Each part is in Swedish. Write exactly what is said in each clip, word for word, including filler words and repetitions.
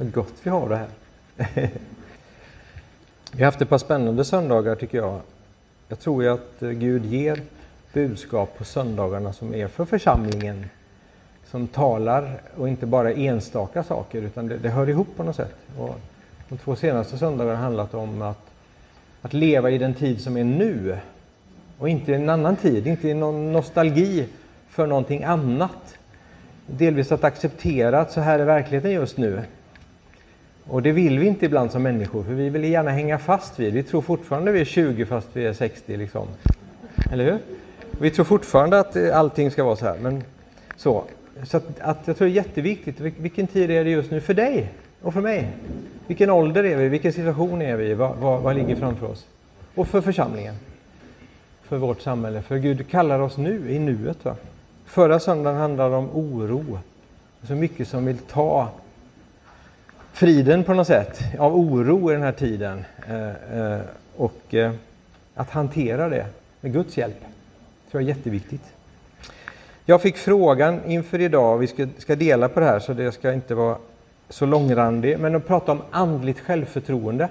Vad gott vi har det här. Vi har haft ett par spännande söndagar tycker jag. Jag tror ju att Gud ger budskap på söndagarna som är för församlingen. Som talar och inte bara enstaka saker utan det, det hör ihop på något sätt. Och de två senaste söndagarna har handlat om att, att leva i den tid som är nu. Och inte i en annan tid, inte i någon nostalgi för någonting annat. Delvis att acceptera att så här är verkligheten just nu. Och det vill vi inte ibland som människor, för vi vill gärna hänga fast vid. Vi tror fortfarande vi är tjugo fast vi är sextio liksom. Eller hur? Vi tror fortfarande att allting ska vara så här. Men så så att, att jag tror det är jätteviktigt. Vilken tid är det just nu för dig och för mig? Vilken ålder är vi? Vilken situation är vi? Vad, vad, vad ligger framför oss? Och för församlingen. För vårt samhälle. För Gud kallar oss nu i nuet. Va? Förra söndagen handlade om oro. Så mycket som vill ta friden på något sätt. Av oro i den här tiden. Eh, eh, och eh, att hantera det med Guds hjälp. Tror jag är jätteviktigt. Jag fick frågan inför idag. Vi ska, ska dela på det här så det ska inte vara så långrandig. Men att prata om andligt självförtroende.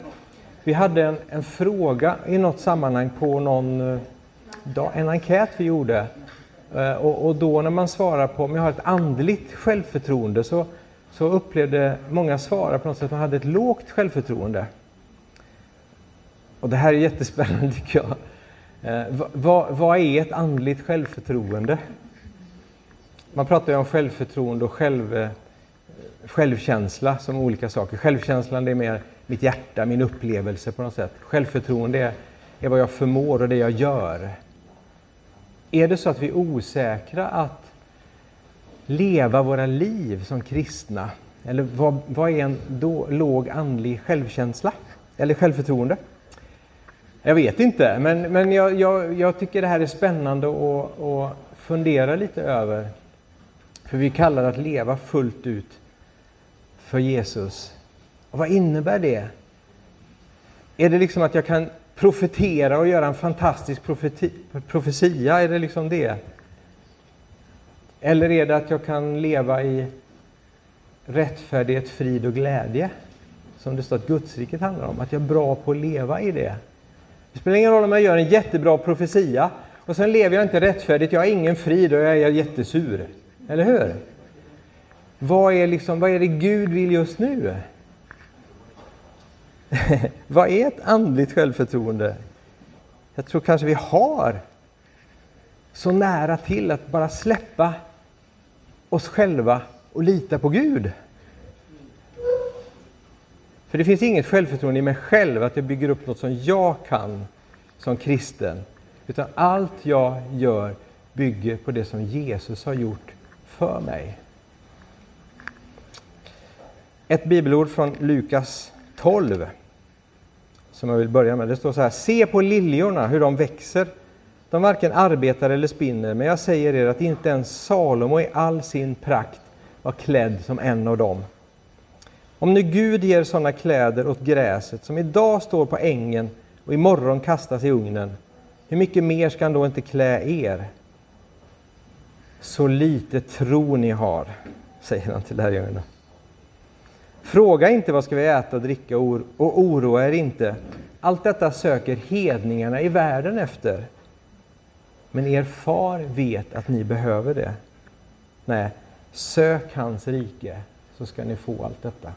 Vi hade en, en fråga i något sammanhang på någon dag, en enkät vi gjorde. Och, och då när man svarar på om jag har ett andligt självförtroende så, så upplevde många svara på något sätt att man hade ett lågt självförtroende. Och det här är jättespännande tycker jag. Eh, vad, vad är ett andligt självförtroende? Man pratar ju om självförtroende och själv, självkänsla som olika saker. Självkänslan det är mer mitt hjärta, min upplevelse på något sätt. Självförtroende är, är vad jag förmår och det jag gör. Är det så att vi är osäkra att leva våra liv som kristna? Eller vad, vad är en då, låg andlig självkänsla? Eller självförtroende? Jag vet inte, men, men jag, jag, jag tycker det här är spännande att, att fundera lite över. För vi kallar det att leva fullt ut för Jesus. Och vad innebär det? Är det liksom att jag kan profetera och göra en fantastisk profeti, profetia? Är det liksom det? Eller är det att jag kan leva i rättfärdighet, frid och glädje? Som det står att Gudsriket handlar om. Att jag är bra på att leva i det. Det spelar ingen roll om jag gör en jättebra profetia. Och sen lever jag inte rättfärdigt. Jag har ingen frid och jag är jättesur. Eller hur? Vad är, liksom, vad är det Gud vill just nu? Vad är ett andligt självförtroende? Jag tror kanske vi har så nära till att bara släppa oss själva och lita på Gud. För det finns inget självförtroende i mig själv att jag bygger upp något som jag kan som kristen. Utan allt jag gör bygger på det som Jesus har gjort för mig. Ett bibelord från Lukas tolv. Som jag vill börja med. Det står så här. Se på liljorna hur de växer. De varken arbetar eller spinner. Men jag säger er att inte ens Salomo i all sin prakt var klädd som en av dem. Om nu Gud ger sådana kläder åt gräset som idag står på ängen och imorgon kastas i ugnen. Hur mycket mer ska han då inte klä er? Så lite tro ni har, säger han till lärjungarna. Fråga inte vad ska vi äta och dricka och oroa er inte. Allt detta söker hedningarna i världen efter. Men er far vet att ni behöver det. Nej, sök hans rike så ska ni få allt detta.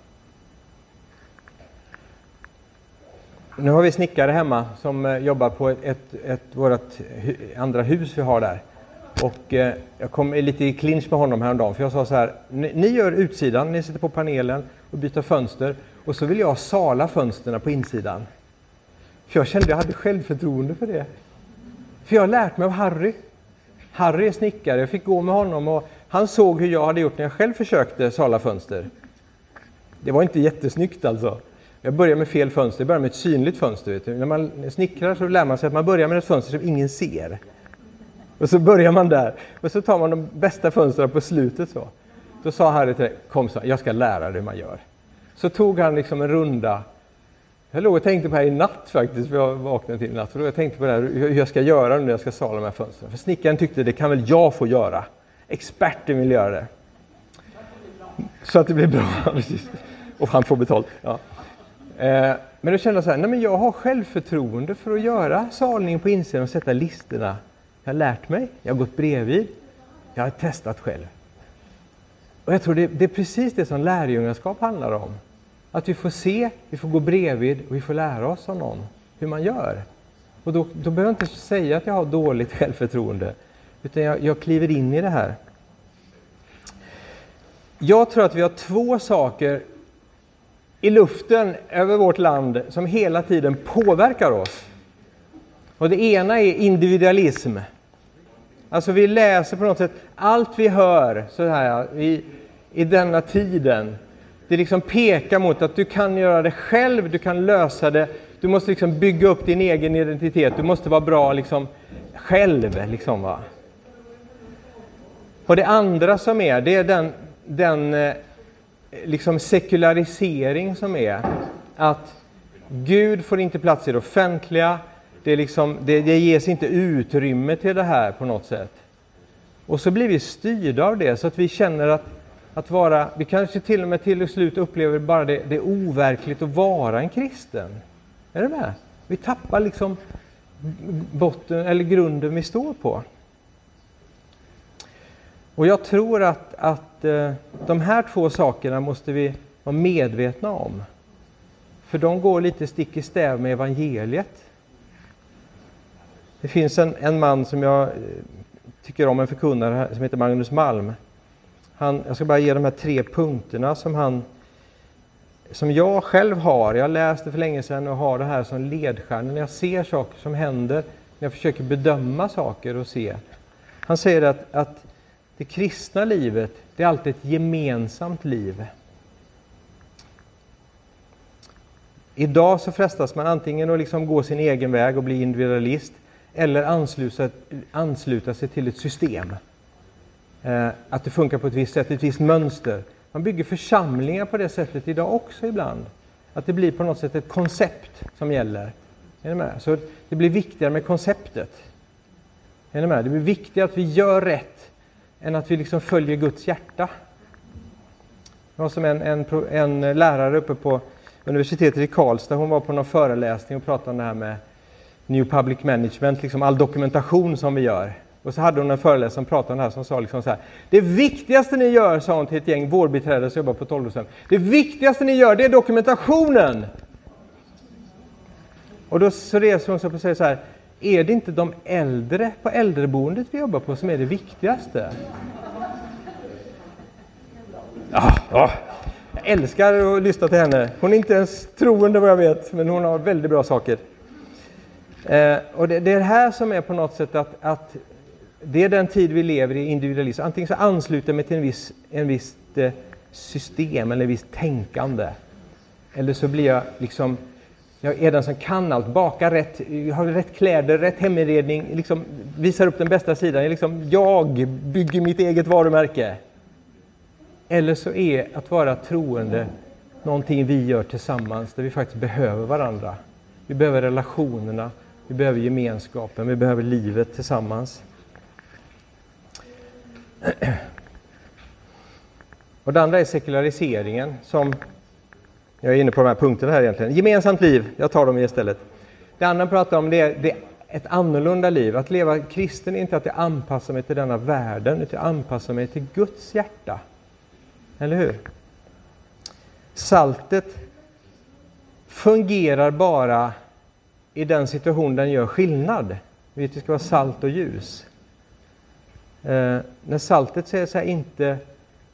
Nu har vi snickare hemma som jobbar på ett, ett, ett vårt andra hus vi har där. Och eh, jag kom lite i clinch med honom häromdagen. För jag sa så här, ni, ni gör utsidan, ni sitter på panelen och byter fönster. Och så vill jag sala fönsterna på insidan. För jag kände att jag hade självförtroende för det. För jag har lärt mig av Harry. Harry är snickare, jag fick gå med honom och han såg hur jag hade gjort när jag själv försökte sala fönster. Det var inte jättesnyggt alltså. Jag började med fel fönster, jag började med ett synligt fönster. Vet du. När man snickrar så lär man sig att man börjar med ett fönster som ingen ser. Och så börjar man där. Och så tar man de bästa fönstren på slutet så. Då sa Harry till dig, kom så, jag ska lära dig hur man gör. Så tog han liksom en runda. Jag låg och tänkte på det här i natt faktiskt, för jag vaknade till i natt. För då jag tänkte på det här, hur jag ska göra nu när jag ska sala de här fönstren. För snickaren tyckte, det kan väl jag få göra. Experten vill göra det. Så att det blir bra. och han får betalt. Ja. Eh, men då kände jag så här, nej men jag har självförtroende för att göra salning på insidan och sätta listerna. Jag har lärt mig, jag har gått bredvid, jag har testat själv. Och jag tror det, det är precis det som lärjungaskap handlar om. Att vi får se, vi får gå bredvid och vi får lära oss av någon hur man gör. Och då, då behöver jag inte säga att jag har dåligt självförtroende. Utan jag, jag kliver in i det här. Jag tror att vi har två saker i luften över vårt land som hela tiden påverkar oss. Och det ena är individualism. Alltså vi läser på något sätt allt vi hör så här i, i denna tiden. Det liksom pekar mot att du kan göra det själv, du kan lösa det. Du måste liksom bygga upp din egen identitet. Du måste vara bra liksom själv. Liksom, va? Och det andra som är, det är den, den liksom sekularisering som är. Att Gud får inte plats i det offentliga. Det, är liksom, det, det ges inte utrymme till det här på något sätt. Och så blir vi styrda av det så att vi känner att Att vara, vi kanske till och med till och slut upplever bara det, det är overkligt att vara en kristen. Är det med? Vi tappar liksom botten eller grunden vi står på. Och jag tror att, att de här två sakerna måste vi vara medvetna om. För de går lite stick i stäv med evangeliet. Det finns en, en man som jag tycker om, en förkunnare som heter Magnus Malm. Han, jag ska bara ge de här tre punkterna som, han, som jag själv har. Jag läste för länge sedan och har det här som ledstjärna. När jag ser saker som händer, när jag försöker bedöma saker och se. Han säger att, att det kristna livet, det är alltid ett gemensamt liv. Idag så frestas man antingen att liksom gå sin egen väg och bli individualist. Eller ansluta, ansluta sig till ett system. Att det funkar på ett visst sätt, ett visst mönster. Man bygger församlingar på det sättet idag också ibland. Att det blir på något sätt ett koncept som gäller. Är ni med? Så det blir viktigare med konceptet. Är ni med? Det blir viktigare att vi gör rätt än att vi liksom följer Guds hjärta. Det var som en, en, en lärare uppe på universitetet i Karlstad. Hon var på någon föreläsning och pratade om det här med New Public Management. Liksom all dokumentation som vi gör. Och så hade hon en föreläsare som pratade om det här som sa liksom så här. Det viktigaste ni gör, sa hon till ett gäng vårdbiträde som jobbar på tolv procent. Det viktigaste ni gör, det är dokumentationen. Och då så reser hon sig upp och säger så här. Är det inte de äldre på äldreboendet vi jobbar på som är det viktigaste? Ah, ah. Jag älskar att lyssna till henne. Hon är inte ens troende vad jag vet, men hon har väldigt bra saker. Eh, och det, det är det här som är på något sätt att... att det är den tid vi lever i individualism. Antingen så ansluter mig till en viss, en viss system eller en viss tänkande. Eller så blir jag liksom, jag är den som kan allt. Bakar rätt, har rätt kläder, rätt heminredning. Liksom visar upp den bästa sidan. Jag, liksom, jag bygger mitt eget varumärke. Eller så är att vara troende någonting vi gör tillsammans där vi faktiskt behöver varandra. Vi behöver relationerna, vi behöver gemenskapen, vi behöver livet tillsammans. Och det andra är sekulariseringen som jag är inne på de här punkterna här egentligen. Gemensamt liv, jag tar dem istället. Det andra pratar om det är, det är ett annorlunda liv. Att leva kristen är inte att jag anpassar mig till denna världen utan jag anpassar mig till Guds hjärta. Eller hur? Saltet fungerar bara i den situation den gör skillnad. Vi vet att det ska vara salt och ljus. Eh, när saltet säger så här, inte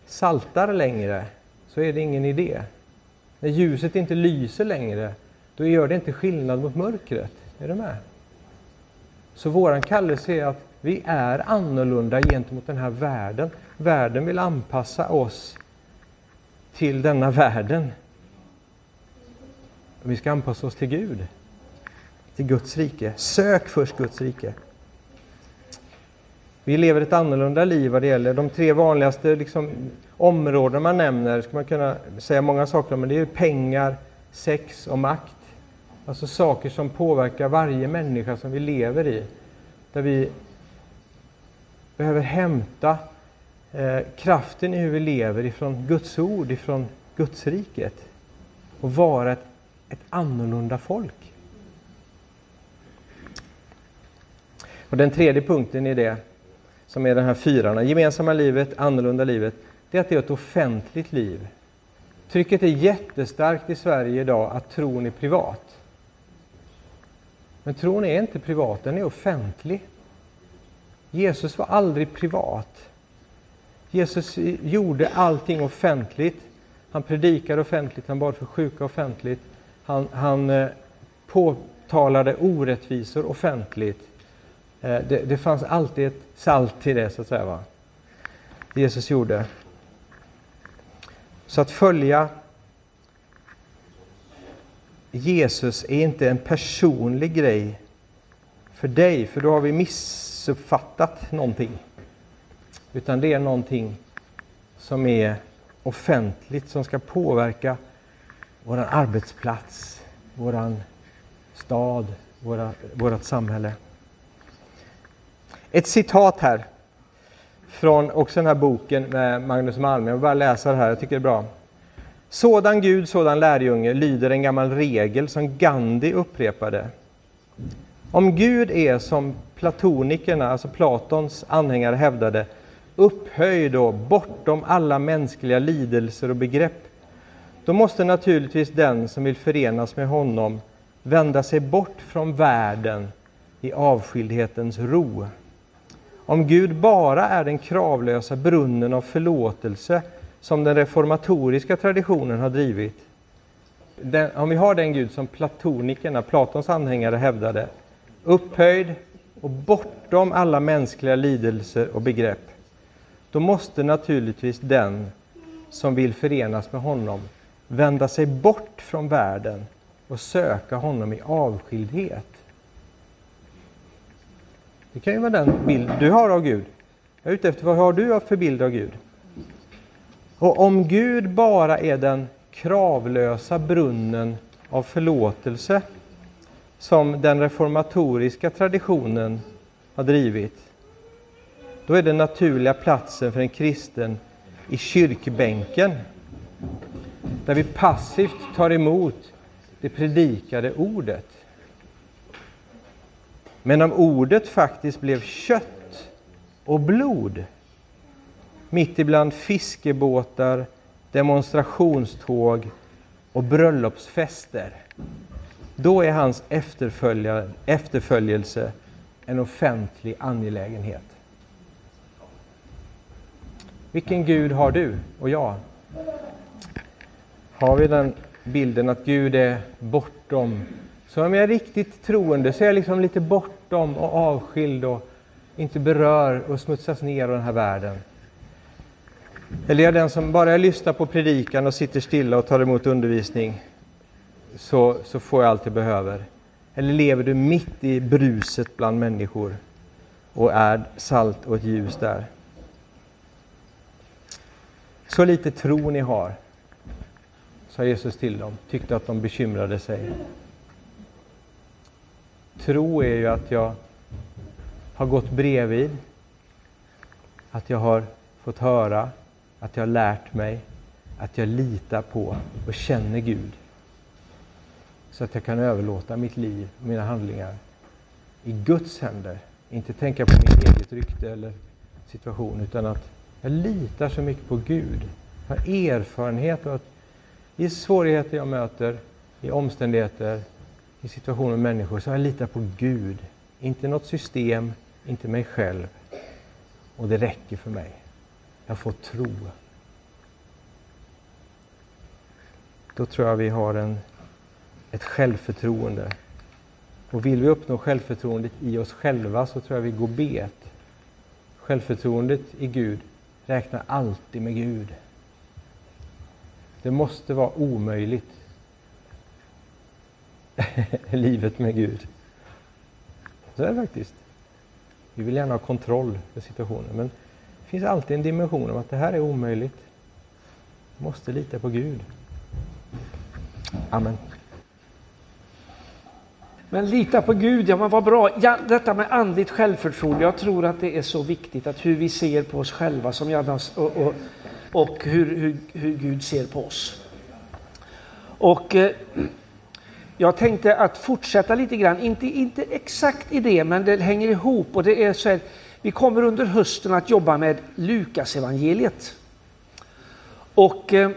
saltar längre så är det ingen idé. När ljuset inte lyser längre då gör det inte skillnad mot mörkret. Är du med? Så våran kallelse är att vi är annorlunda gentemot den här världen. Världen vill anpassa oss till denna världen. Vi ska anpassa oss till Gud. Till Guds rike. Sök först Guds rike. Vi lever ett annorlunda liv vad det gäller. De tre vanligaste liksom, områden man nämner, ska man kunna säga många saker om, men det är ju pengar, sex och makt. Alltså saker som påverkar varje människa som vi lever i. Där vi behöver hämta eh, kraften i hur vi lever ifrån Guds ord, ifrån Guds riket. och vara ett, ett annorlunda folk. Och den tredje punkten är det som är den här fyrarna. Gemensamma livet, annorlunda livet. Det är att det är ett offentligt liv. Trycket är jättestarkt i Sverige idag att tron är privat. Men tron är inte privat, den är offentlig. Jesus var aldrig privat. Jesus gjorde allting offentligt. Han predikade offentligt, han bad för sjuka offentligt. Han, han påtalade orättvisor offentligt. Det, det fanns alltid ett salt till det, så att säga, va? Jesus gjorde. Så att följa Jesus är inte en personlig grej för dig, för då har vi missuppfattat någonting. Utan det är någonting som är offentligt, som ska påverka vår arbetsplats, vår stad, våra, vårt samhälle. Ett citat här från också den här boken med Magnus Malm. Jag vill bara läsa det här, jag tycker det är bra. Sådan Gud, sådan lärjunge lyder en gammal regel som Gandhi upprepade. Om Gud är som platonikerna, alltså Platons anhängare, hävdade, upphöjd och bortom alla mänskliga lidelser och begrepp, då måste naturligtvis den som vill förenas med honom vända sig bort från världen i avskildhetens ro. Om Gud bara är den kravlösa brunnen av förlåtelse som den reformatoriska traditionen har drivit. Den, om vi har den Gud som platonikerna, Platons anhängare, hävdade. Upphöjd och bortom alla mänskliga lidelser och begrepp. Då måste naturligtvis den som vill förenas med honom vända sig bort från världen och söka honom i avskildhet. Det kan ju vara den bild du har av Gud. Jag är ute efter, vad har du för bild av Gud? Och om Gud bara är den kravlösa brunnen av förlåtelse som den reformatoriska traditionen har drivit, då är den naturliga platsen för en kristen i kyrkbänken, där vi passivt tar emot det predikade ordet. Men om ordet faktiskt blev kött och blod, mitt ibland fiskebåtar, demonstrationståg och bröllopsfester, då är hans efterföljelse en offentlig angelägenhet. Vilken Gud har du och jag? Har vi den bilden att Gud är bortom? Så om jag är riktigt troende så är jag liksom lite bortom och avskild och inte berör och smutsas ner av den här världen. Eller jag är den som bara lyssnar på predikan och sitter stilla och tar emot undervisning, så, så får jag allt jag behöver. Eller lever du mitt i bruset bland människor och är salt och ett ljus där? Så lite tro ni har, sa Jesus till dem, tyckte att de bekymrade sig. Tro är ju att jag har gått bredvid, att jag har fått höra, att jag har lärt mig, att jag litar på och känner Gud. Så att jag kan överlåta mitt liv och mina handlingar i Guds händer. Inte tänka på mitt eget rykte eller situation, utan att jag litar så mycket på Gud. Jag har erfarenhet av att i svårigheter jag möter, i omständigheter, i situationer med människor, så jag litar på Gud. Inte något system, inte mig själv. Och det räcker för mig. Jag får tro. Då tror jag vi har en, ett självförtroende. Och vill vi uppnå självförtroendet i oss själva, så tror jag vi går bet. Självförtroendet i Gud räknar alltid med Gud. Det måste vara omöjligt. Livet med Gud. Så är det faktiskt. Vi vill gärna ha kontroll för situationen, men det finns alltid en dimension av att det här är omöjligt. Vi måste lita på Gud. Amen. Men lita på Gud, ja men vad bra. Ja, detta med andligt självförtroende, jag tror att det är så viktigt, att hur vi ser på oss själva som Jannas, och, och, och hur, hur, hur Gud ser på oss. Och eh, jag tänkte att fortsätta lite grann, inte, inte exakt i det, men det hänger ihop. Och det är så här, vi kommer under hösten att jobba med Lukas evangeliet. Och eh,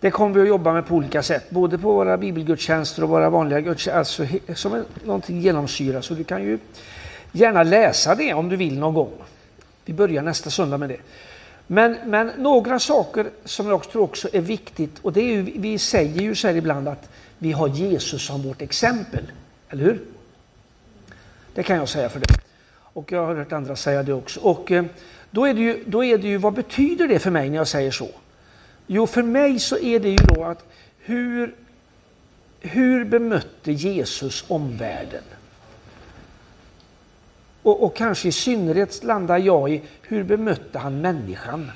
det kommer vi att jobba med på olika sätt, både på våra bibelgudstjänster och våra vanliga gudstjänster, alltså som en, någonting genomsyra. Så du kan ju gärna läsa det om du vill någon gång. Vi börjar nästa söndag med det. Men, men några saker som jag tror också är viktigt, och det är ju, vi säger ju så här ibland att vi har Jesus som vårt exempel, eller hur? Det kan jag säga för det. Och jag har hört andra säga det också. Och då är det ju, då är det ju vad betyder det för mig när jag säger så? Jo, för mig så är det ju då att hur, hur bemötte Jesus omvärlden? Och, och kanske i synnerhet landar jag i hur bemötte han människan?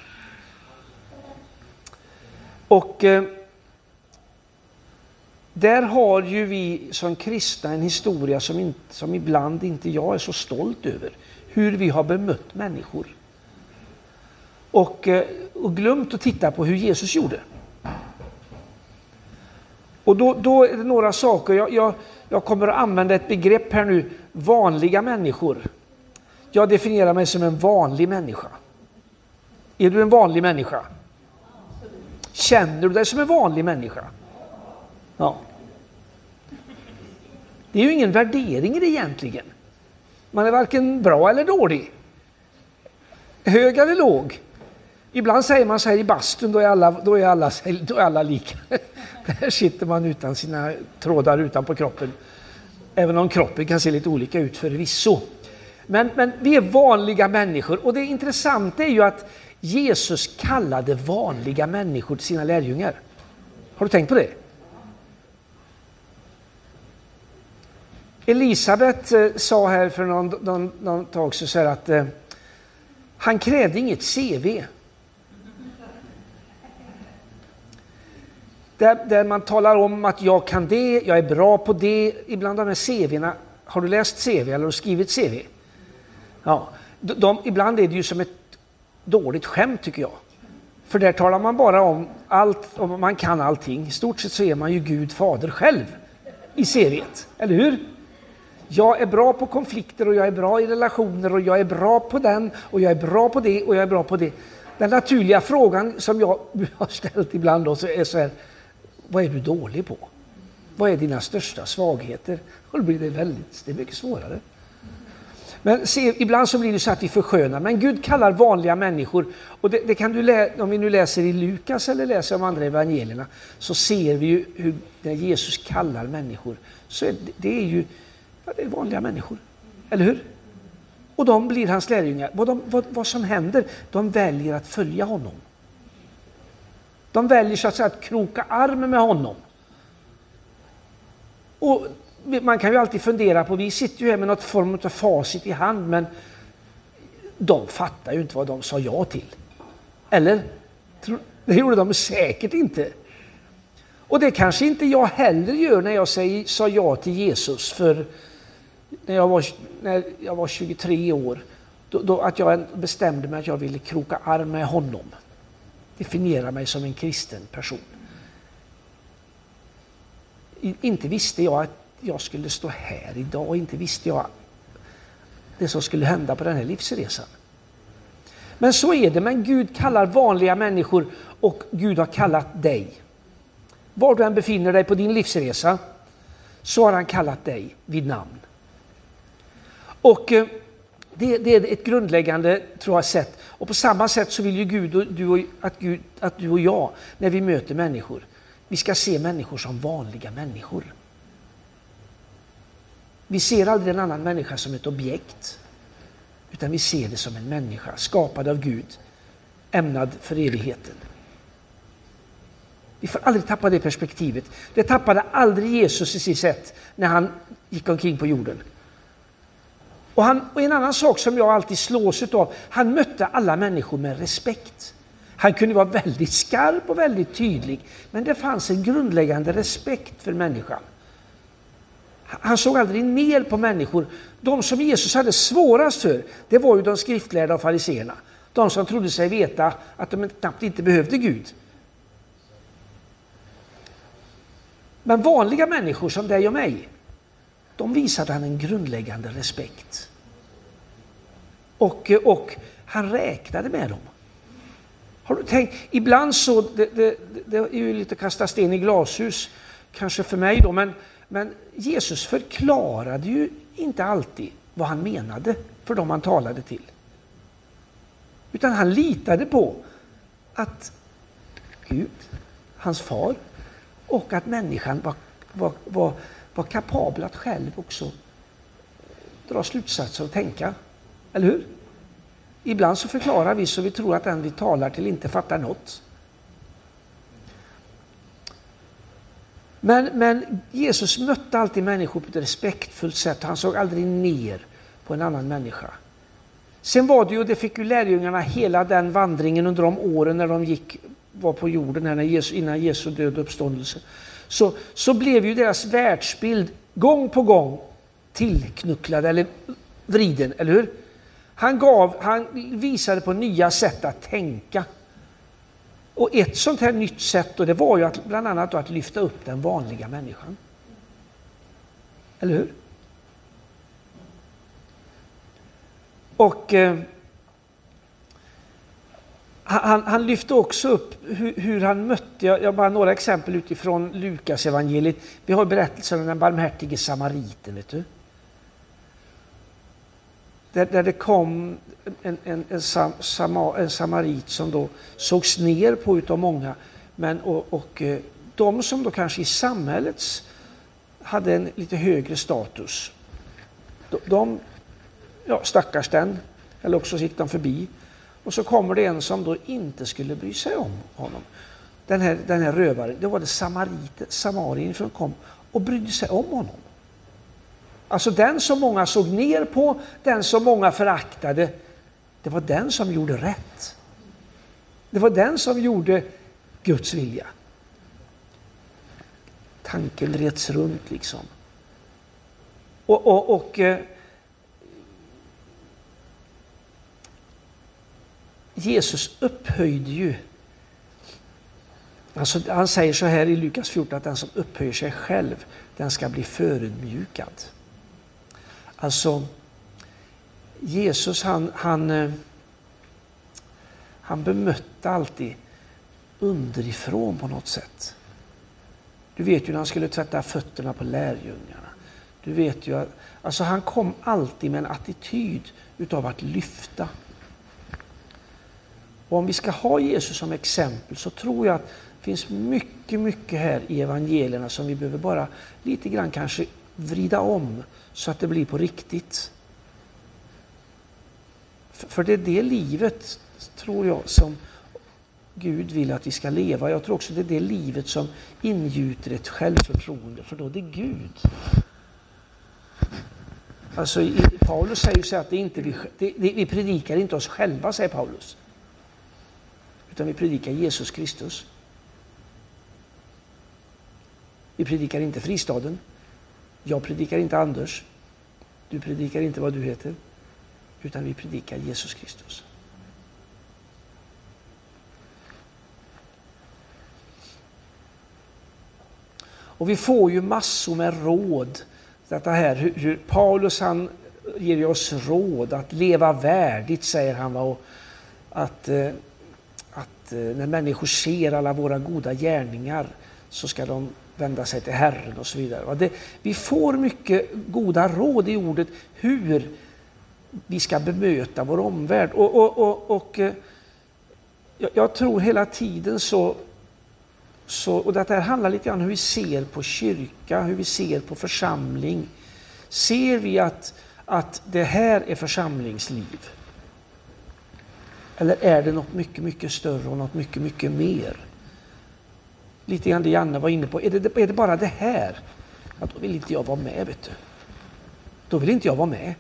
Och eh, där har ju vi som kristna en historia som, inte, som ibland inte jag är så stolt över. Hur vi har bemött människor. Och, och glömt att titta på hur Jesus gjorde. Och då, då är det några saker. Jag, jag, jag kommer att använda ett begrepp här nu. Vanliga människor. Jag definierar mig som en vanlig människa. Är du en vanlig människa? Känner du dig som en vanlig människa? Ja. Det är ju ingen värdering i det egentligen. Man är varken bra eller dålig. Hög eller låg. Ibland säger man så här i bastun, då är alla, då är alla, då är alla lika. Där sitter man utan sina trådar utanpå kroppen. Även om kroppen kan se lite olika ut förvisso. Men, men vi är vanliga människor. Och det intressanta är ju att Jesus kallade vanliga människor till sina lärjungar. Har du tänkt på det? Elisabeth eh, sa här för någon, någon, någon tag så här att eh, han krävde inget C V. Där, där man talar om att jag kan det, jag är bra på det. Ibland de här C V:na, har du läst C V eller har du skrivit C V? Ja, de, de, ibland är det ju som ett dåligt skämt tycker jag. För där talar man bara om allt, om man kan allting. I stort sett så är man ju Gud fader själv i C V:et, eller hur? Jag är bra på konflikter och jag är bra i relationer och jag är bra på den och jag är bra på det och jag är bra på det. Den naturliga frågan som jag har ställt ibland då så är så här, vad är du dålig på? Vad är dina största svagheter? Och då blir det väldigt, det är mycket svårare. Men se, ibland så blir det så att vi förskönar, men Gud kallar vanliga människor och det, det kan du läsa, om vi nu läser i Lukas eller läser om andra evangelierna så ser vi ju hur när Jesus kallar människor så är det, det är ju ja, det är vanliga människor, eller hur? Och de blir hans lärjungar. Vad, de, vad, vad som händer, de väljer att följa honom. De väljer så att säga att kroka arm med honom. Och man kan ju alltid fundera på, vi sitter ju här med något form av facit i hand, men de fattar ju inte vad de sa ja till. Eller? Det gjorde de säkert inte. Och det kanske inte jag heller gör när jag säger, sa ja till Jesus för när jag var, när jag var tjugotre år. Då, då, att jag bestämde mig att jag ville kroka arm med honom. Definiera mig som en kristen person. Inte visste jag att jag skulle stå här idag. Inte visste jag det som skulle hända på den här livsresan. Men så är det. Men Gud kallar vanliga människor och Gud har kallat dig. Var du än befinner dig på din livsresa så har han kallat dig vid namn. Och det, det är ett grundläggande tror jag, sätt. Och på samma sätt så vill ju Gud, och, du och, att Gud att du och jag när vi möter människor. Vi ska se människor som vanliga människor. Vi ser aldrig en annan människa som ett objekt. Utan vi ser det som en människa skapad av Gud. Ämnad för evigheten. Vi får aldrig tappa det perspektivet. Det tappade aldrig Jesus i sitt sätt när han gick omkring på jorden. Och, han, och en annan sak som jag alltid slås av, han mötte alla människor med respekt. Han kunde vara väldigt skarp och väldigt tydlig, men det fanns en grundläggande respekt för människan. Han såg aldrig ner på människor. De som Jesus hade svårast för, det var ju de skriftlärda och fariseerna. De som trodde sig veta att de knappt inte behövde Gud. Men vanliga människor som dig och mig, de visade han en grundläggande respekt. Och, och han räknade med dem. Har du tänkt, ibland så, det, det, det är ju lite kasta sten i glashus, kanske för mig då, men, men Jesus förklarade ju inte alltid vad han menade för dem han talade till. Utan han litade på att Gud, hans far, och att människan var, var, var, var kapabel att själv också dra slutsatser och tänka. Eller hur? Ibland så förklarar vi så vi tror att den vi talar till inte fattar något. Men, men Jesus mötte alltid människor på ett respektfullt sätt. Han såg aldrig ner på en annan människa. Sen var det ju, det fick ju lärjungarna hela den vandringen under de åren när de gick, var på jorden här när Jesus, innan Jesu död och uppståndelse. Så, så blev ju deras världsbild gång på gång tillknucklad eller vriden, eller hur? Han, gav, han visade på nya sätt att tänka. Och ett sånt här nytt sätt, och det var ju att, bland annat då, att lyfta upp den vanliga människan. Eller hur? Och eh, han, han lyfte också upp hur, hur han mötte, jag, jag bara några exempel utifrån Lukas evangeliet. Vi har berättelsen om den barmhärtige samariten, vet du? Där, där det kom en, en, en, sam, sama, en samarit som då sågs ner på utav många. Men, och, och de som då kanske i samhällets hade en lite högre status. De, de ja, stackars den, eller också gick de förbi. Och så kommer det en som då inte skulle bry sig om honom. Den här, den här rövaren, det var det samariten, samarien som kom och brydde sig om honom. Alltså den som många såg ner på, den som många föraktade, det var den som gjorde rätt. Det var den som gjorde Guds vilja. Tanken reds runt liksom. Och, och, och eh, Jesus upphöjde ju, alltså han säger så här i Lukas fjorton att den som upphöjer sig själv, den ska bli förödmjukad. Alltså, Jesus han, han, han bemötte alltid underifrån på något sätt. Du vet ju när han skulle tvätta fötterna på lärjungarna. Du vet ju att alltså, han kom alltid med en attityd utav att lyfta. Och om vi ska ha Jesus som exempel så tror jag att det finns mycket, mycket här i evangelierna som vi behöver bara lite grann kanske vrida om så att det blir på riktigt. För det är det livet, tror jag, som Gud vill att vi ska leva. Jag tror också det är det livet som ingjuter ett självförtroende, för då är det Gud. Alltså, Paulus säger så att det inte, vi, det, vi predikar inte oss själva, säger Paulus. Utan vi predikar Jesus Kristus. Vi predikar inte Fristaden. Jag predikar inte Anders. Du predikar inte vad du heter. Utan vi predikar Jesus Kristus. Och vi får ju massor med råd. Detta här, hur, hur Paulus han ger ju oss råd att leva värdigt, säger han. Va? Och att... Eh, att när människor ser alla våra goda gärningar så ska de vända sig till Herren och så vidare. Det, vi får mycket goda råd i ordet hur vi ska bemöta vår omvärld. Och, och, och, och jag tror hela tiden så, så, och det här handlar lite grann om hur vi ser på kyrka, hur vi ser på församling. Ser vi att, att det här är församlingsliv? Eller är det något mycket, mycket större och något mycket, mycket mer? Lite grann det Janne var inne på. Är det, är det bara det här? Ja, då vill inte jag vara med, vet du. Då vill inte jag vara med.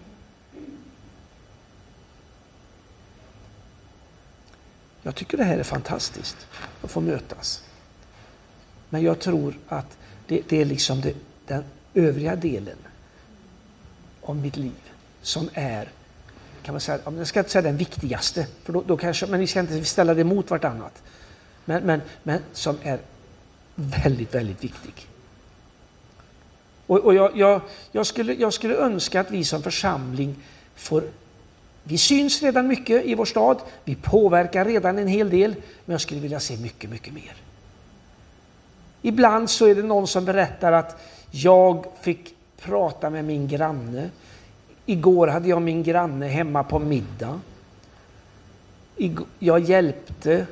Jag tycker det här är fantastiskt att få mötas. Men jag tror att det, det är liksom det, den övriga delen av mitt liv som är, kan man säga, jag ska inte säga den viktigaste, för då, då kanske, men vi ska inte ställa det mot vartannat, men, men, men som är väldigt, väldigt viktig. Och, och jag, jag, jag, skulle, jag skulle önska att vi som församling får... Vi syns redan mycket i vår stad. Vi påverkar redan en hel del. Men jag skulle vilja se mycket, mycket mer. Ibland så är det någon som berättar att jag fick prata med min granne. Igår hade jag min granne hemma på middag. Jag hjälpte,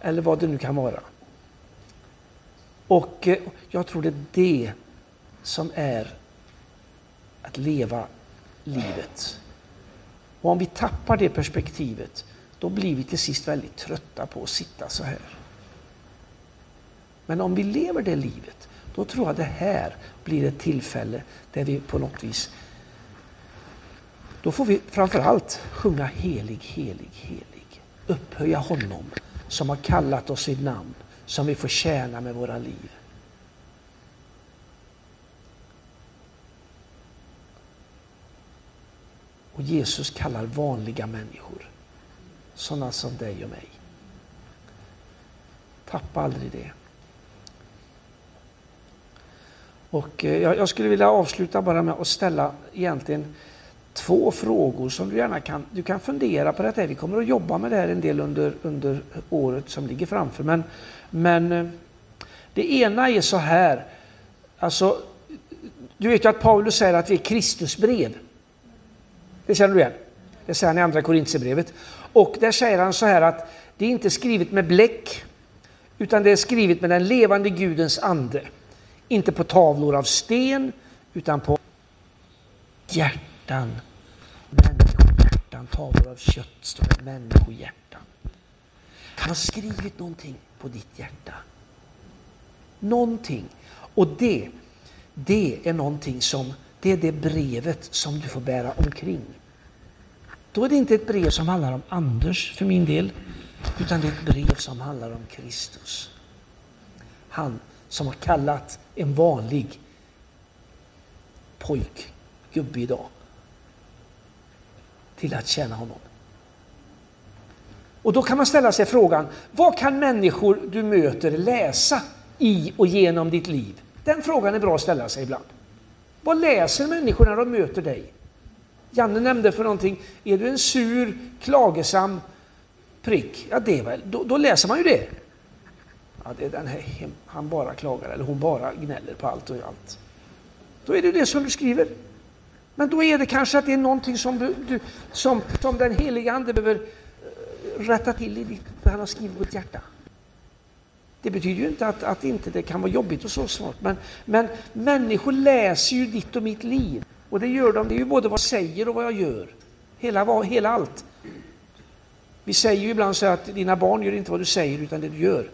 eller vad det nu kan vara. Och jag tror det är det som är att leva livet. Och om vi tappar det perspektivet, då blir vi till sist väldigt trötta på att sitta så här. Men om vi lever det livet, då tror jag det här blir ett tillfälle där vi på något vis... Då får vi framförallt sjunga helig, helig, helig. Upphöja honom som har kallat oss vid namn, som vi får tjäna med våra liv. Och Jesus kallar vanliga människor, sådana som dig och mig. Tappa aldrig det. Och jag skulle vilja avsluta bara med att ställa egentligen två frågor som du gärna kan, du kan fundera på det här. Vi kommer att jobba med det här en del under, under året som ligger framför. Men, men det ena är så här. Alltså, du vet ju att Paulus säger att vi är Kristusbrev. Det känner du igen. Det säger han i andra Korintsebrevet. Och där säger han så här att det är inte skrivet med bläck, utan det är skrivet med den levande Gudens ande. Inte på tavlor av sten, utan på hjärtan. Människohjärtan, tavlor av kött står det. Människohjärtan. Han har skrivit någonting på ditt hjärta. Någonting. Och det, det är någonting som... Det är det brevet som du får bära omkring. Då är det inte ett brev som handlar om Anders för min del, utan det är ett brev som handlar om Kristus. Han som har kallat en vanlig pojk, gubbe idag, till att tjäna honom. Och då kan man ställa sig frågan, vad kan människor du möter läsa i och genom ditt liv? Den frågan är bra att ställa sig ibland. Vad läser människor när de möter dig? Janne nämnde för någonting. Är du en sur, klagesam prick? Ja, det är väl. Då, då läser man ju det. Ja, det är den här, han bara klagar eller hon bara gnäller på allt och allt. Då är det det som du skriver. Men då är det kanske att det är någonting som, du, du, som, som den heliga ande behöver rätta till i ditt, för han har skrivit på ditt hjärta. Det betyder ju inte att, att inte det kan vara jobbigt och så svårt. Men, men människor läser ju ditt och mitt liv. Och det gör de. Det är ju både vad jag säger och vad jag gör. Hela, hela allt. Vi säger ju ibland så att dina barn gör inte vad du säger utan det du gör.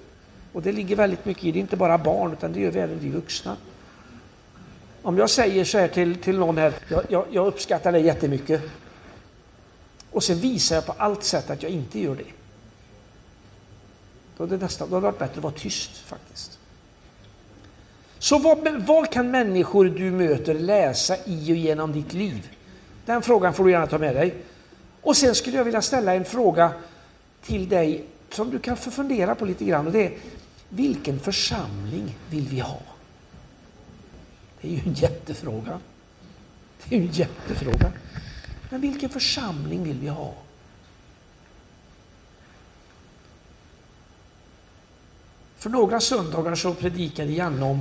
Och det ligger väldigt mycket i det. Inte bara barn utan det gör vi även vi vuxna. Om jag säger så här till, till någon här. Jag, jag, jag uppskattar dig jättemycket. Och sen visar jag på allt sätt att jag inte gör det. Då hade det varit bättre att vara tyst faktiskt. Så vad, vad kan människor du möter läsa i och genom ditt liv? Den frågan får du gärna ta med dig. Och sen skulle jag vilja ställa en fråga till dig som du kan få fundera på lite grann. Och det är, vilken församling vill vi ha? Det är ju en jättefråga. Det är ju en jättefråga. Men vilken församling vill vi ha? För några söndagar så predikade Janne om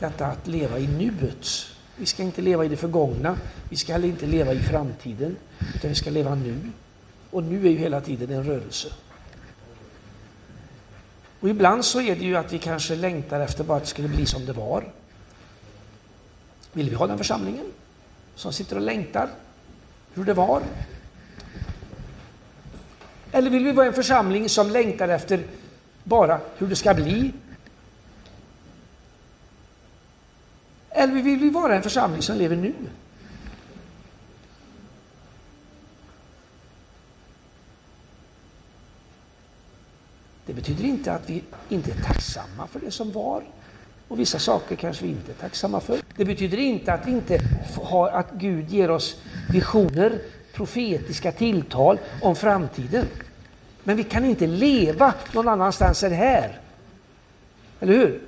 detta att leva i nuet. Vi ska inte leva i det förgångna. Vi ska heller inte leva i framtiden. Utan vi ska leva nu. Och nu är ju hela tiden en rörelse. Och ibland så är det ju att vi kanske längtar efter bara att det skulle bli som det var. Vill vi ha den församlingen som sitter och längtar hur det var? Eller vill vi vara en församling som längtar efter bara hur det ska bli? Eller vill vi vara en församling som lever nu? Det betyder inte att vi inte är tacksamma för det som var. Och vissa saker kanske vi inte är tacksamma för. Det betyder inte att vi inte har, att Gud ger oss visioner, profetiska tilltal om framtiden. Men vi kan inte leva någon annanstans än här. Eller hur?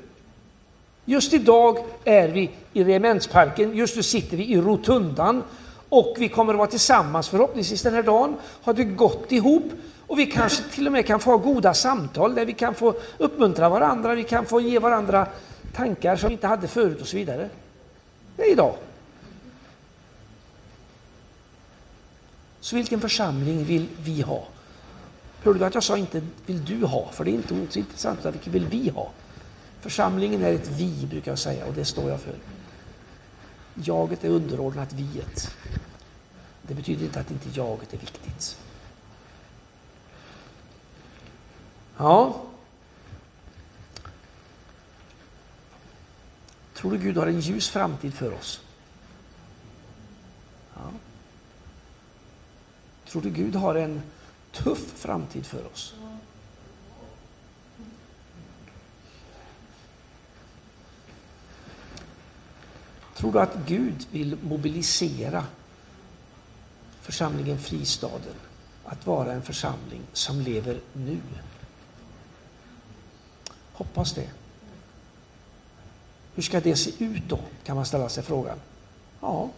Just idag är vi i Remensparken, just nu sitter vi i rotundan och vi kommer att vara tillsammans förhoppningsvis den här dagen. Har det gått ihop och vi kanske till och med kan få goda samtal där vi kan få uppmuntra varandra, vi kan få ge varandra tankar som vi inte hade förut och så vidare. Det är idag. Så vilken församling vill vi ha? Hörde du att jag sa inte vill du ha? För det är inte så intressant, vilken vill vi ha? Församlingen är ett vi, brukar jag säga, och det står jag för. Jaget är underordnat viet. Det betyder inte att inte jaget är viktigt. Ja. Tror du Gud har en ljus framtid för oss? Ja. Tror du Gud har en tuff framtid för oss? Tror du att Gud vill mobilisera församlingen Fristaden att vara en församling som lever nu? Hoppas det. Hur ska det se ut då, kan man ställa sig frågan. Ja,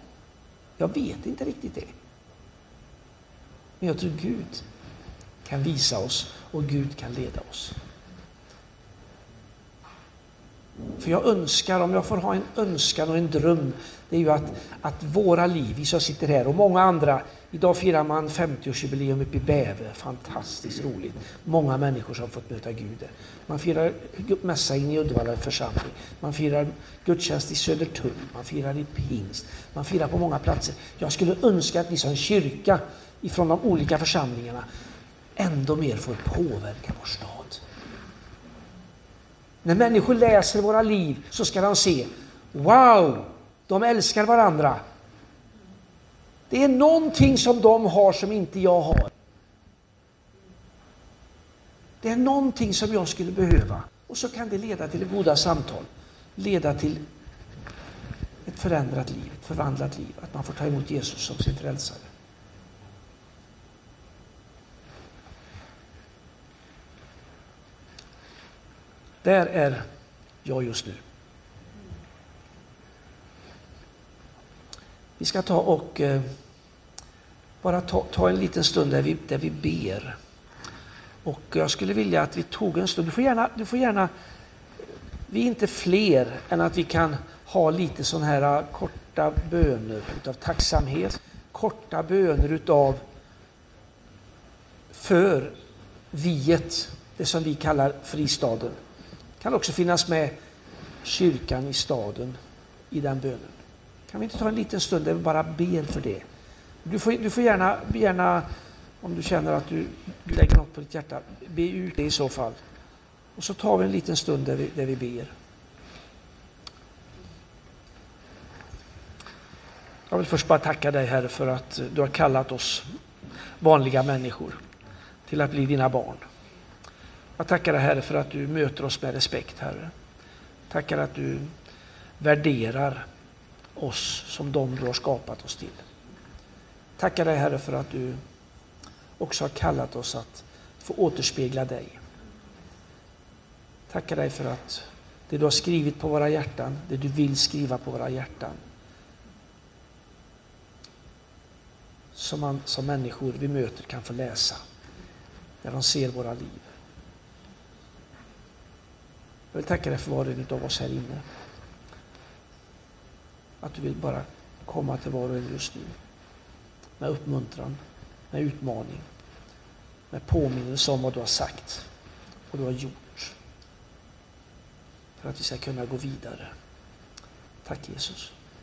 jag vet inte riktigt det. Men jag tror Gud kan visa oss och Gud kan leda oss. För jag önskar, om jag får ha en önskan och en dröm, det är ju att, att våra liv, vi som sitter här och många andra, idag firar man femtioårsjubileum uppe i Bäve, fantastiskt roligt. Många människor som fått möta Gud där. Man firar mässa in i Uddevalla församling, man firar gudstjänst i Södertum, man firar i Pingst, man firar på många platser. Jag skulle önska att vi som kyrka ifrån de olika församlingarna ändå mer får påverka vår stad. När människor läser våra liv så ska de se, wow, de älskar varandra. Det är någonting som de har som inte jag har. Det är någonting som jag skulle behöva. Och så kan det leda till goda samtal. Leda till ett förändrat liv, ett förvandlat liv. Att man får ta emot Jesus som sin frälsare. Där är jag just nu. Vi ska ta och eh, bara ta, ta en liten stund där vi, där vi ber. Och jag skulle vilja att vi tog en stund. Du får gärna, du får gärna, vi är inte fler än att vi kan ha lite sån här korta böner utav tacksamhet. Korta böner utav för viet, det som vi kallar Fristaden. Kan också finnas med kyrkan i staden i den bönen. Kan vi inte ta en liten stund där vi bara ber för det? Du får, du får gärna, gärna, om du känner att du lägger något på ditt hjärta, be ut det i så fall. Och så tar vi en liten stund där vi, där vi ber. Jag vill först bara tacka dig, Herre, för att du har kallat oss vanliga människor till att bli dina barn. Jag tackar dig, Herre, för att du möter oss med respekt, Herre. Tackar att du värderar oss som de du har skapat oss till. Tackar dig, Herre, för att du också har kallat oss att få återspegla dig. Tackar dig för att det du har skrivit på våra hjärtan, det du vill skriva på våra hjärtan. Som man, som människor vi möter kan få läsa när de ser våra liv. Jag vill tacka dig för var och en av oss här inne. Att du vill bara komma till var och en just nu. Med uppmuntran, med utmaning. Med påminnelse om vad du har sagt och du har gjort. För att vi ska kunna gå vidare. Tack Jesus.